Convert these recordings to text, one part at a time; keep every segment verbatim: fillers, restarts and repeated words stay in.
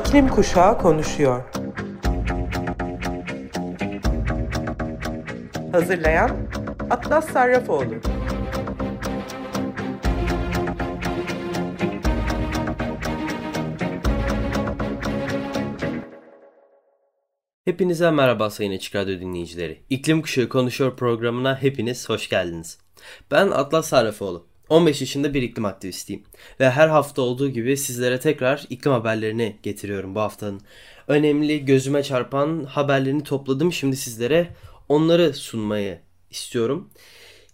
İklim Kuşağı konuşuyor. Hazırlayan Atlas Sarrafoğlu. Hepinize merhaba sayın Açık Radyo dinleyicileri. İklim Kuşağı konuşuyor programına hepiniz hoş geldiniz. Ben Atlas Sarrafoğlu. on beş yaşında bir iklim aktivistiyim ve her hafta olduğu gibi sizlere tekrar iklim haberlerini getiriyorum bu haftanın. Önemli, gözüme çarpan haberlerini topladım. Şimdi sizlere onları sunmayı istiyorum.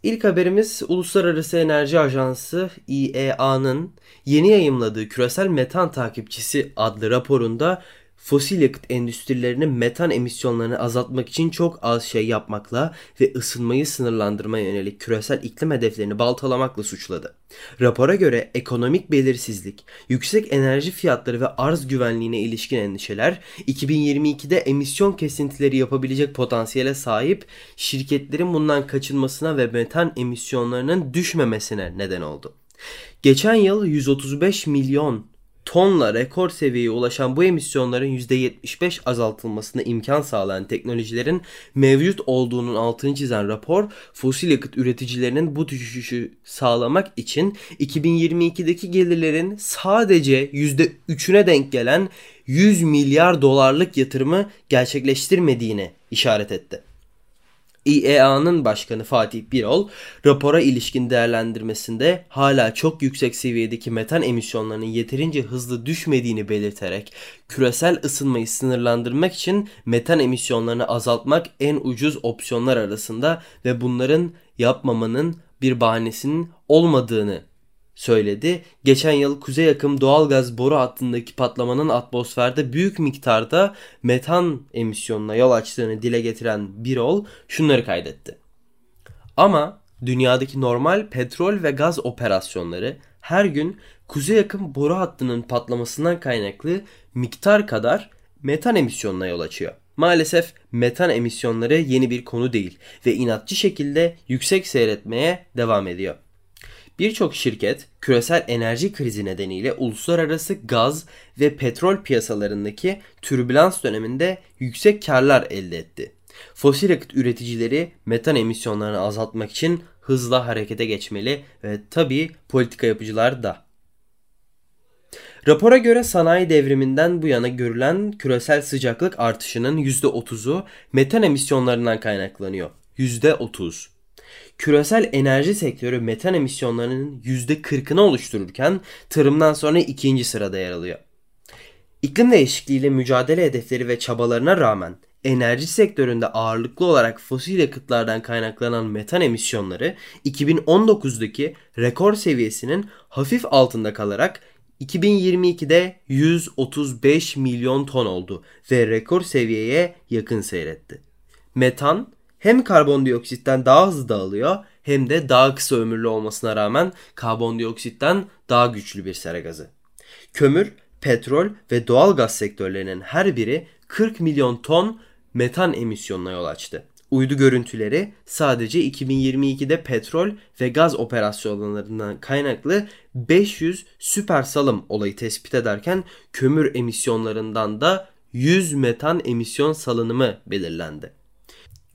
İlk haberimiz Uluslararası Enerji Ajansı I E A'nın yeni yayımladığı Küresel Metan Takipçisi adlı raporunda fosil yakıt endüstrilerinin metan emisyonlarını azaltmak için çok az şey yapmakla ve ısınmayı sınırlandırmaya yönelik küresel iklim hedeflerini baltalamakla suçladı. Rapora göre ekonomik belirsizlik, yüksek enerji fiyatları ve arz güvenliğine ilişkin endişeler, iki bin yirmi ikide emisyon kesintileri yapabilecek potansiyele sahip şirketlerin bundan kaçınmasına ve metan emisyonlarının düşmemesine neden oldu. Geçen yıl yüz otuz beş milyon tonla rekor seviyeye ulaşan bu emisyonların yüzde yetmiş beş azaltılmasına imkan sağlayan teknolojilerin mevcut olduğunun altını çizen rapor, fosil yakıt üreticilerinin bu düşüşü sağlamak için iki bin yirmi ikideki gelirlerin sadece yüzde üçüne denk gelen yüz milyar dolarlık yatırımı gerçekleştirmediğini işaret etti. I E A'nın başkanı Fatih Birol, rapora ilişkin değerlendirmesinde hala çok yüksek seviyedeki metan emisyonlarının yeterince hızlı düşmediğini belirterek küresel ısınmayı sınırlandırmak için metan emisyonlarını azaltmak en ucuz opsiyonlar arasında ve bunların yapmamanın bir bahanesinin olmadığını söyledi. Geçen yıl Kuzeyakım doğalgaz boru hattındaki patlamanın atmosferde büyük miktarda metan emisyonuna yol açtığını dile getiren Birol şunları kaydetti. Ama dünyadaki normal petrol ve gaz operasyonları her gün Kuzeyakım boru hattının patlamasından kaynaklı miktar kadar metan emisyonuna yol açıyor. Maalesef metan emisyonları yeni bir konu değil ve inatçı şekilde yüksek seyretmeye devam ediyor. Birçok şirket küresel enerji krizi nedeniyle uluslararası gaz ve petrol piyasalarındaki türbülans döneminde yüksek karlar elde etti. Fosil yakıt üreticileri metan emisyonlarını azaltmak için hızla harekete geçmeli ve tabii politika yapıcılar da. Rapora göre sanayi devriminden bu yana görülen küresel sıcaklık artışının yüzde otuzu metan emisyonlarından kaynaklanıyor. yüzde otuz. Küresel enerji sektörü metan emisyonlarının yüzde kırkını oluştururken tarımdan sonra ikinci sırada yer alıyor. İklim değişikliğiyle mücadele hedefleri ve çabalarına rağmen enerji sektöründe ağırlıklı olarak fosil yakıtlardan kaynaklanan metan emisyonları iki bin on dokuzdaki rekor seviyesinin hafif altında kalarak iki bin yirmi ikide yüz otuz beş milyon ton oldu ve rekor seviyeye yakın seyretti. Metan hem karbondioksitten daha hızlı dağılıyor hem de daha kısa ömürlü olmasına rağmen karbondioksitten daha güçlü bir sera gazı. Kömür, petrol ve doğal gaz sektörlerinin her biri kırk milyon ton metan emisyonuna yol açtı. Uydu görüntüleri sadece iki bin yirmi ikide petrol ve gaz operasyonlarından kaynaklı beş yüz süper salım olayı tespit ederken kömür emisyonlarından da yüz metan emisyon salınımı belirlendi.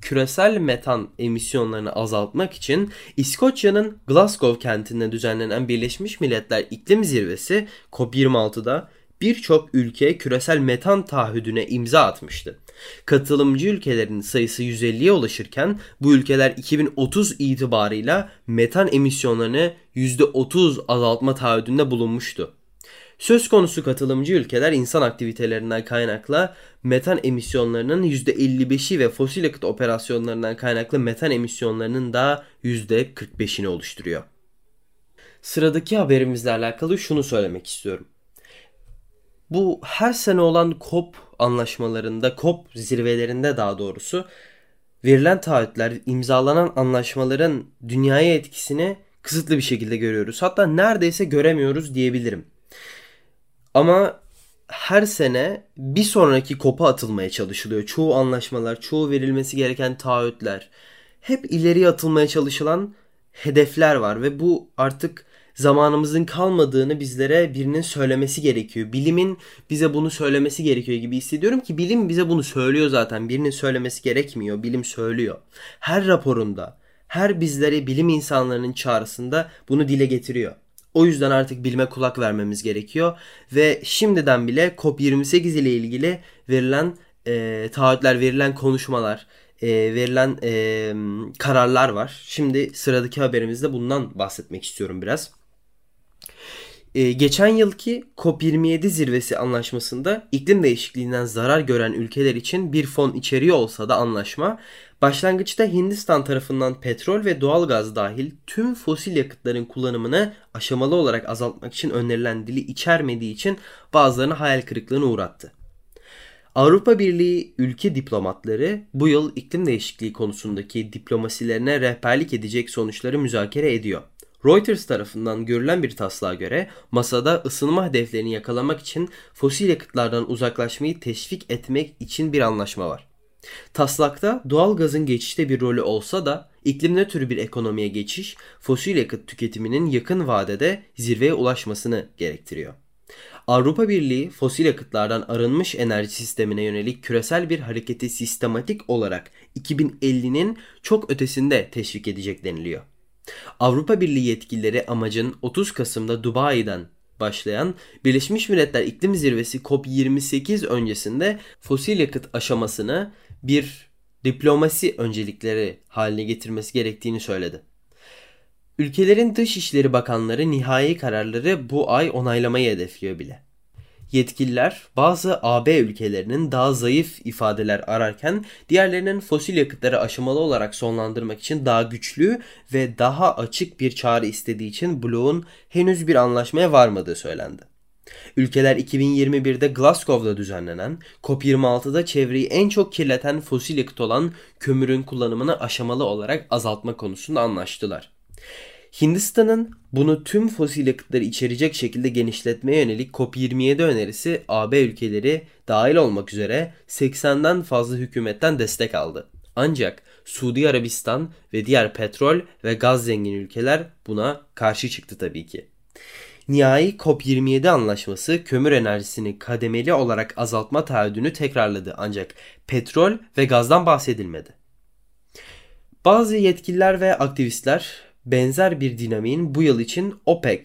Küresel metan emisyonlarını azaltmak için İskoçya'nın Glasgow kentinde düzenlenen Birleşmiş Milletler İklim Zirvesi COP yirmi altıda birçok ülke küresel metan taahhüdüne imza atmıştı. Katılımcı ülkelerin sayısı yüz elliye ulaşırken bu ülkeler iki bin otuz itibarıyla metan emisyonlarını yüzde otuz azaltma taahhüdünde bulunmuştu. Söz konusu katılımcı ülkeler insan aktivitelerinden kaynaklı metan emisyonlarının yüzde elli beşi ve fosil yakıt operasyonlarından kaynaklı metan emisyonlarının da yüzde kırk beşini oluşturuyor. Sıradaki haberimizle alakalı şunu söylemek istiyorum. Bu her sene olan COP anlaşmalarında, COP zirvelerinde daha doğrusu verilen taahhütler, imzalanan anlaşmaların dünyaya etkisini kısıtlı bir şekilde görüyoruz. Hatta neredeyse göremiyoruz diyebilirim. Ama her sene bir sonraki COP'a atılmaya çalışılıyor. Çoğu anlaşmalar, çoğu verilmesi gereken taahhütler, hep ileriye atılmaya çalışılan hedefler var ve bu artık zamanımızın kalmadığını bizlere birinin söylemesi gerekiyor. Bilimin bize bunu söylemesi gerekiyor gibi hissediyorum ki bilim bize bunu söylüyor zaten. Birinin söylemesi gerekmiyor. Bilim söylüyor. Her raporunda, her bizlere bilim insanlarının çağrısında bunu dile getiriyor. O yüzden artık bilime kulak vermemiz gerekiyor ve şimdiden bile C O P yirmi sekiz ile ilgili verilen e, taahhütler, verilen konuşmalar, e, verilen e, kararlar var. Şimdi sıradaki haberimizde bundan bahsetmek istiyorum biraz. E, geçen yılki C O P yirmi yedi zirvesi anlaşmasında iklim değişikliğinden zarar gören ülkeler için bir fon içeriği olsa da anlaşma, başlangıçta Hindistan tarafından petrol ve doğalgaz dahil tüm fosil yakıtların kullanımını aşamalı olarak azaltmak için önerilen dili içermediği için bazılarını hayal kırıklığına uğrattı. Avrupa Birliği ülke diplomatları bu yıl iklim değişikliği konusundaki diplomasilerine rehberlik edecek sonuçları müzakere ediyor. Reuters tarafından görülen bir taslağa göre masada ısınma hedeflerini yakalamak için fosil yakıtlardan uzaklaşmayı teşvik etmek için bir anlaşma var. Taslakta doğalgazın geçişte bir rolü olsa da iklim nötr bir ekonomiye geçiş fosil yakıt tüketiminin yakın vadede zirveye ulaşmasını gerektiriyor. Avrupa Birliği fosil yakıtlardan arınmış enerji sistemine yönelik küresel bir hareketi sistematik olarak iki bin ellinin çok ötesinde teşvik edecek deniliyor. Avrupa Birliği yetkilileri amacın otuz Kasım'da Dubai'den başlayan Birleşmiş Milletler İklim Zirvesi C O P yirmi sekiz öncesinde fosil yakıt aşamasını bir diplomasi öncelikleri haline getirmesi gerektiğini söyledi. Ülkelerin Dışişleri Bakanları nihai kararları bu ay onaylamayı hedefliyor bile. Yetkililer bazı A B ülkelerinin daha zayıf ifadeler ararken diğerlerinin fosil yakıtları aşamalı olarak sonlandırmak için daha güçlü ve daha açık bir çağrı istediği için bloğun henüz bir anlaşmaya varmadığı söylendi. Ülkeler iki bin yirmi birde Glasgow'da düzenlenen C O P yirmi altıda çevreyi en çok kirleten fosil yakıt olan kömürün kullanımını aşamalı olarak azaltma konusunda anlaştılar. Hindistan'ın bunu tüm fosil yakıtları içerecek şekilde genişletmeye yönelik C O P yirmi yedi önerisi A B ülkeleri dahil olmak üzere seksenden fazla hükümetten destek aldı. Ancak Suudi Arabistan ve diğer petrol ve gaz zengin ülkeler buna karşı çıktı tabii ki. Nihai C O P yirmi yedi anlaşması kömür enerjisini kademeli olarak azaltma taahhüdünü tekrarladı ancak petrol ve gazdan bahsedilmedi. Bazı yetkililer ve aktivistler benzer bir dinamiğin bu yıl için OPEC,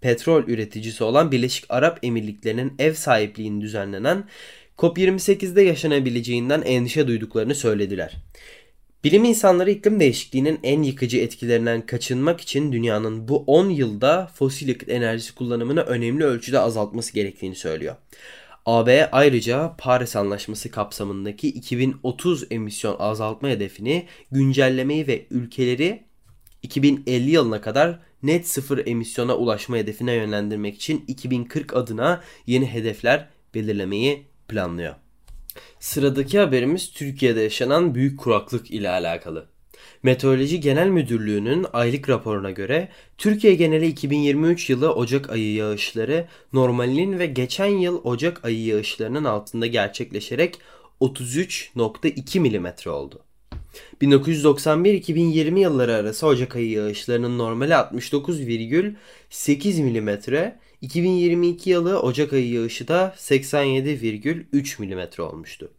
petrol üreticisi olan Birleşik Arap Emirlikleri'nin ev sahipliğini düzenlenen C O P yirmi sekizde yaşanabileceğinden endişe duyduklarını söylediler. Bilim insanları iklim değişikliğinin en yıkıcı etkilerinden kaçınmak için dünyanın bu on yılda fosil yakıt enerjisi kullanımını önemli ölçüde azaltması gerektiğini söylüyor. A B ayrıca Paris Anlaşması kapsamındaki iki bin otuz emisyon azaltma hedefini güncellemeyi ve ülkeleri iki bin elli yılına kadar net sıfır emisyona ulaşma hedefine yönlendirmek için iki bin kırk adına yeni hedefler belirlemeyi planlıyor. Sıradaki haberimiz Türkiye'de yaşanan büyük kuraklık ile alakalı. Meteoroloji Genel Müdürlüğü'nün aylık raporuna göre Türkiye geneli iki bin yirmi üç yılı Ocak ayı yağışları normalin ve geçen yıl Ocak ayı yağışlarının altında gerçekleşerek otuz üç virgül iki milimetre oldu. bin dokuz yüz doksan bir iki bin yirmi yılları arası Ocak ayı yağışlarının normali altmış dokuz virgül sekiz milimetre, iki bin yirmi iki yılı Ocak ayı yağışı da seksen yedi virgül üç milimetre olmuştu.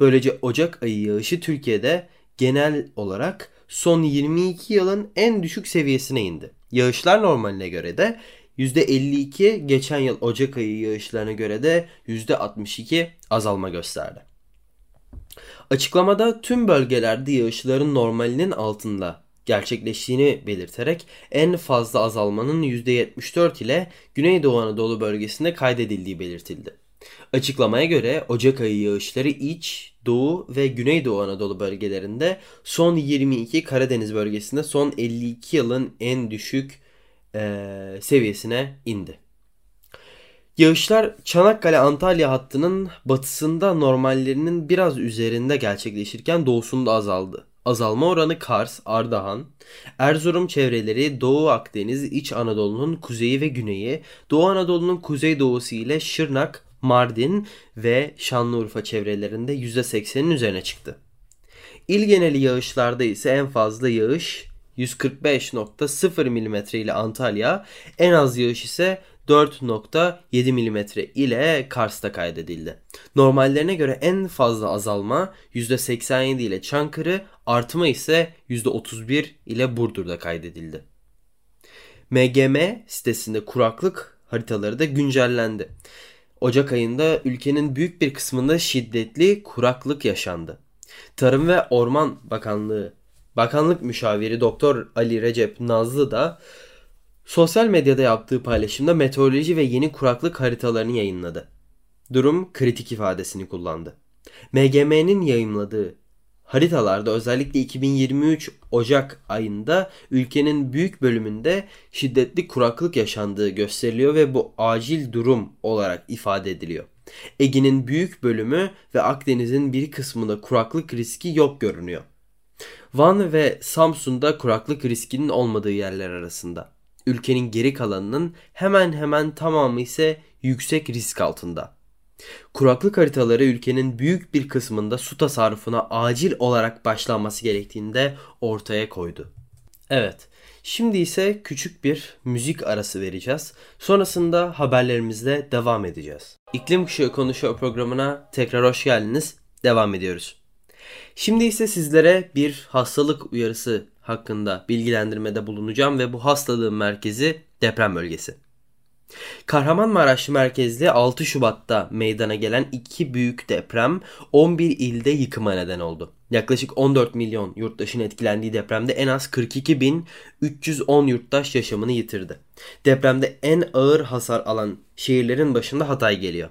Böylece Ocak ayı yağışı Türkiye'de genel olarak son yirmi iki yılın en düşük seviyesine indi. Yağışlar normaline göre de yüzde elli iki, geçen yıl Ocak ayı yağışlarına göre de yüzde altmış iki azalma gösterdi. Açıklamada tüm bölgelerde yağışların normalinin altında gerçekleştiğini belirterek en fazla azalmanın yüzde yetmiş dört ile Güneydoğu Anadolu bölgesinde kaydedildiği belirtildi. Açıklamaya göre Ocak ayı yağışları İç, Doğu ve Güneydoğu Anadolu bölgelerinde son yirmi iki, Karadeniz bölgesinde son elli iki yılın en düşük e, seviyesine indi. Yağışlar Çanakkale-Antalya hattının batısında normallerinin biraz üzerinde gerçekleşirken doğusunda azaldı. Azalma oranı Kars, Ardahan, Erzurum çevreleri, Doğu Akdeniz, İç Anadolu'nun kuzeyi ve güneyi, Doğu Anadolu'nun kuzeydoğusu ile Şırnak, Mardin ve Şanlıurfa çevrelerinde yüzde seksenin üzerine çıktı. İl geneli yağışlarda ise en fazla yağış yüz kırk beş virgül sıfır milimetre ile Antalya, en az yağış ise dört virgül yedi milimetre ile Kars'ta kaydedildi. Normallerine göre en fazla azalma yüzde seksen yedi ile Çankırı, artma ise yüzde otuz bir ile Burdur'da kaydedildi. M G M sitesinde kuraklık haritaları da güncellendi. Ocak ayında ülkenin büyük bir kısmında şiddetli kuraklık yaşandı. Tarım ve Orman Bakanlığı Bakanlık Müşaviri Doktor Ali Recep Nazlı da sosyal medyada yaptığı paylaşımda meteoroloji ve yeni kuraklık haritalarını yayınladı. Durum kritik ifadesini kullandı. M G M'nin yayımladığı haritalarda özellikle iki bin yirmi üç Ocak ayında ülkenin büyük bölümünde şiddetli kuraklık yaşandığı gösteriliyor ve bu acil durum olarak ifade ediliyor. Ege'nin büyük bölümü ve Akdeniz'in bir kısmında kuraklık riski yok görünüyor. Van ve Samsun'da kuraklık riskinin olmadığı yerler arasında. Ülkenin geri kalanının hemen hemen tamamı ise yüksek risk altında. Kuraklık haritaları ülkenin büyük bir kısmında su tasarrufuna acil olarak başlanması gerektiğini de ortaya koydu. Evet, şimdi ise küçük bir müzik arası vereceğiz. Sonrasında haberlerimizle devam edeceğiz. İklim Kuşağı Konuşuyor programına tekrar hoş geldiniz. Devam ediyoruz. Şimdi ise sizlere bir hastalık uyarısı hakkında bilgilendirmede bulunacağım ve bu hastalığın merkezi deprem bölgesi. Kahramanmaraş merkezli altı Şubat'ta meydana gelen iki büyük deprem on bir ilde yıkıma neden oldu. Yaklaşık on dört milyon yurttaşın etkilendiği depremde en az kırk iki bin üç yüz on yurttaş yaşamını yitirdi. Depremde en ağır hasar alan şehirlerin başında Hatay geliyor.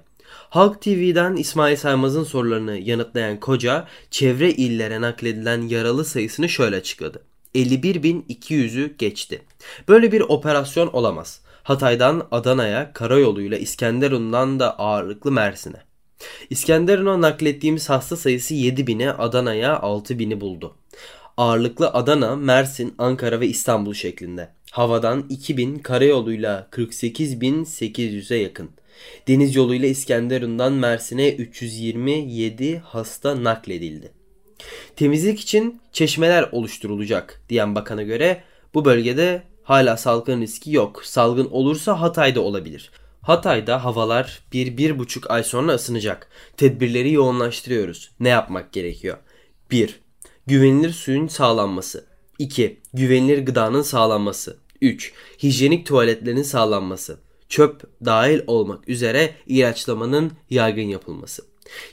Halk T V'den İsmail Saymaz'ın sorularını yanıtlayan Koca, çevre illere nakledilen yaralı sayısını şöyle açıkladı. elli bir bin iki yüzü geçti. Böyle bir operasyon olamaz. Hatay'dan Adana'ya, karayoluyla İskenderun'dan da ağırlıklı Mersin'e. İskenderun'a naklettiğimiz hasta sayısı yedi bini, Adana'ya altı bini buldu. Ağırlıklı Adana, Mersin, Ankara ve İstanbul şeklinde. Havadan iki bin, karayoluyla kırk sekiz bin sekiz yüze yakın. Deniz yoluyla İskenderun'dan Mersin'e üç yüz yirmi yedi hasta nakledildi. Temizlik için çeşmeler oluşturulacak diyen bakana göre bu bölgede hala salgın riski yok. Salgın olursa Hatay'da olabilir. Hatay'da havalar bir bir buçuk ay sonra ısınacak. Tedbirleri yoğunlaştırıyoruz. Ne yapmak gerekiyor? bir. Güvenilir suyun sağlanması. iki. Güvenilir gıdanın sağlanması. üç. Hijyenik tuvaletlerin sağlanması. Çöp dahil olmak üzere ilaçlamanın yaygın yapılması.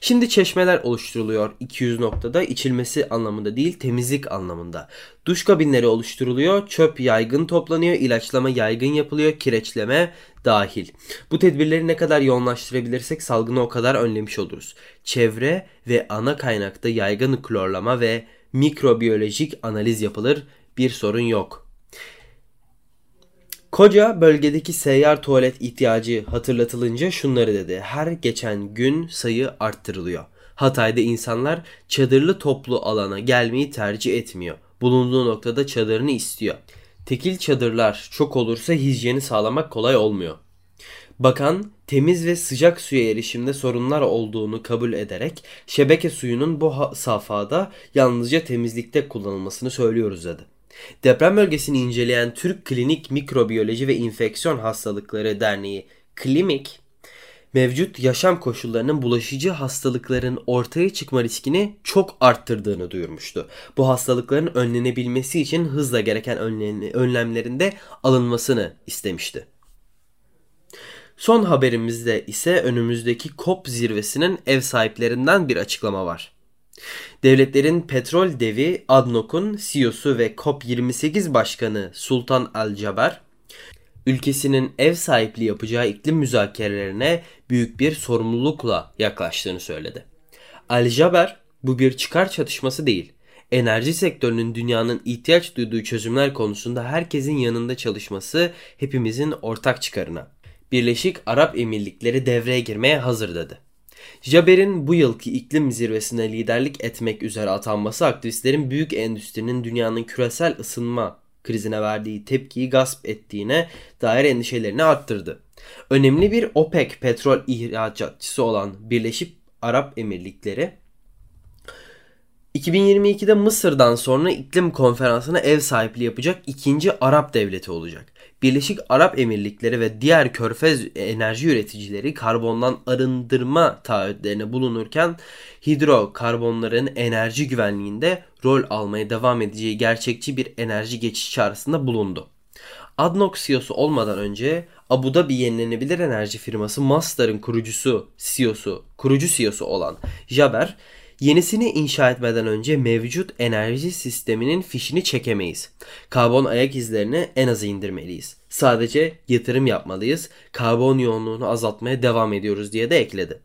Şimdi çeşmeler oluşturuluyor iki yüz noktada, içilmesi anlamında değil, temizlik anlamında. Duş kabinleri oluşturuluyor, çöp yaygın toplanıyor, ilaçlama yaygın yapılıyor, kireçleme dahil. Bu tedbirleri ne kadar yoğunlaştırabilirsek salgını o kadar önlemiş oluruz. Çevre ve ana kaynakta yaygın klorlama ve mikrobiyolojik analiz yapılır, bir sorun yok. Koca bölgedeki seyyar tuvalet ihtiyacı hatırlatılınca şunları dedi. Her geçen gün sayı arttırılıyor. Hatay'da insanlar çadırlı toplu alana gelmeyi tercih etmiyor. Bulunduğu noktada çadırını istiyor. Tekil çadırlar çok olursa hijyeni sağlamak kolay olmuyor. Bakan, temiz ve sıcak suya erişimde sorunlar olduğunu kabul ederek şebeke suyunun bu safhada yalnızca temizlikte kullanılmasını söylüyoruz dedi. Deprem bölgesini inceleyen Türk Klinik Mikrobiyoloji ve İnfeksiyon Hastalıkları Derneği Klinik, mevcut yaşam koşullarının bulaşıcı hastalıkların ortaya çıkma riskini çok arttırdığını duyurmuştu. Bu hastalıkların önlenebilmesi için hızla gereken önlemlerin de alınmasını istemişti. Son haberimizde ise önümüzdeki COP zirvesinin ev sahiplerinden bir açıklama var. Devletlerin petrol devi Adnoc'un C E O'su ve COP yirmi sekiz Başkanı Sultan Al-Jaber, ülkesinin ev sahipliği yapacağı iklim müzakerelerine büyük bir sorumlulukla yaklaştığını söyledi. Al-Jaber, bu bir çıkar çatışması değil, enerji sektörünün dünyanın ihtiyaç duyduğu çözümler konusunda herkesin yanında çalışması hepimizin ortak çıkarına. Birleşik Arap Emirlikleri devreye girmeye hazır dedi. Jaber'in bu yılki iklim zirvesine liderlik etmek üzere atanması aktivistlerin büyük endüstrinin dünyanın küresel ısınma krizine verdiği tepkiyi gasp ettiğine dair endişelerini arttırdı. Önemli bir OPEC petrol ihracatçısı olan Birleşik Arap Emirlikleri iki bin yirmi ikide Mısır'dan sonra iklim konferansına ev sahipliği yapacak ikinci Arap devleti olacak. Birleşik Arap Emirlikleri ve diğer körfez enerji üreticileri karbondan arındırma taahhütlerine bulunurken hidrokarbonların enerji güvenliğinde rol almaya devam edeceği gerçekçi bir enerji geçiş çağrısında bulundu. Adnoc C E O'su olmadan önce Abu Dhabi Yenilenebilir Enerji firması Masdar'ın kurucusu C E O'su, kurucu C E O'su olan Jaber, yenisini inşa etmeden önce mevcut enerji sisteminin fişini çekemeyiz. Karbon ayak izlerini en aza indirmeliyiz. Sadece yatırım yapmalıyız. Karbon yoğunluğunu azaltmaya devam ediyoruz diye de ekledi.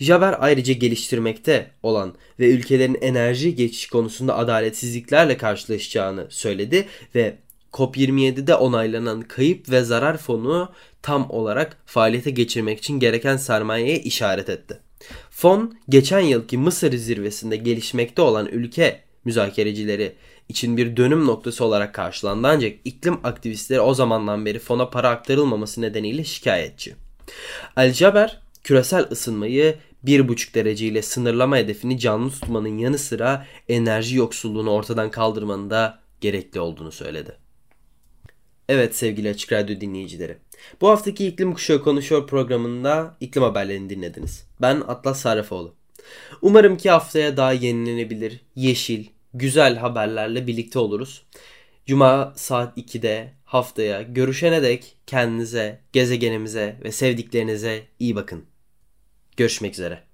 Jaber ayrıca geliştirmekte olan ve ülkelerin enerji geçişi konusunda adaletsizliklerle karşılaşacağını söyledi ve C O P yirmi yedide onaylanan kayıp ve zarar fonu tam olarak faaliyete geçirmek için gereken sermayeye işaret etti. Fon, geçen yılki Mısır zirvesinde gelişmekte olan ülke müzakerecileri için bir dönüm noktası olarak karşılandı, ancak iklim aktivistleri o zamandan beri fona para aktarılmaması nedeniyle şikayetçi. Al-Jaber, küresel ısınmayı bir buçuk dereceyle sınırlama hedefini canlı tutmanın yanı sıra enerji yoksulluğunu ortadan kaldırmanın da gerekli olduğunu söyledi. Evet sevgili Açık Radyo dinleyicileri, bu haftaki İklim Kuşağı Konuşuyor programında iklim haberlerini dinlediniz. Ben Atlas Sarrafoğlu. Umarım ki haftaya daha yenilenebilir, yeşil, güzel haberlerle birlikte oluruz. Cuma saat ikide haftaya görüşene dek kendinize, gezegenimize ve sevdiklerinize iyi bakın. Görüşmek üzere.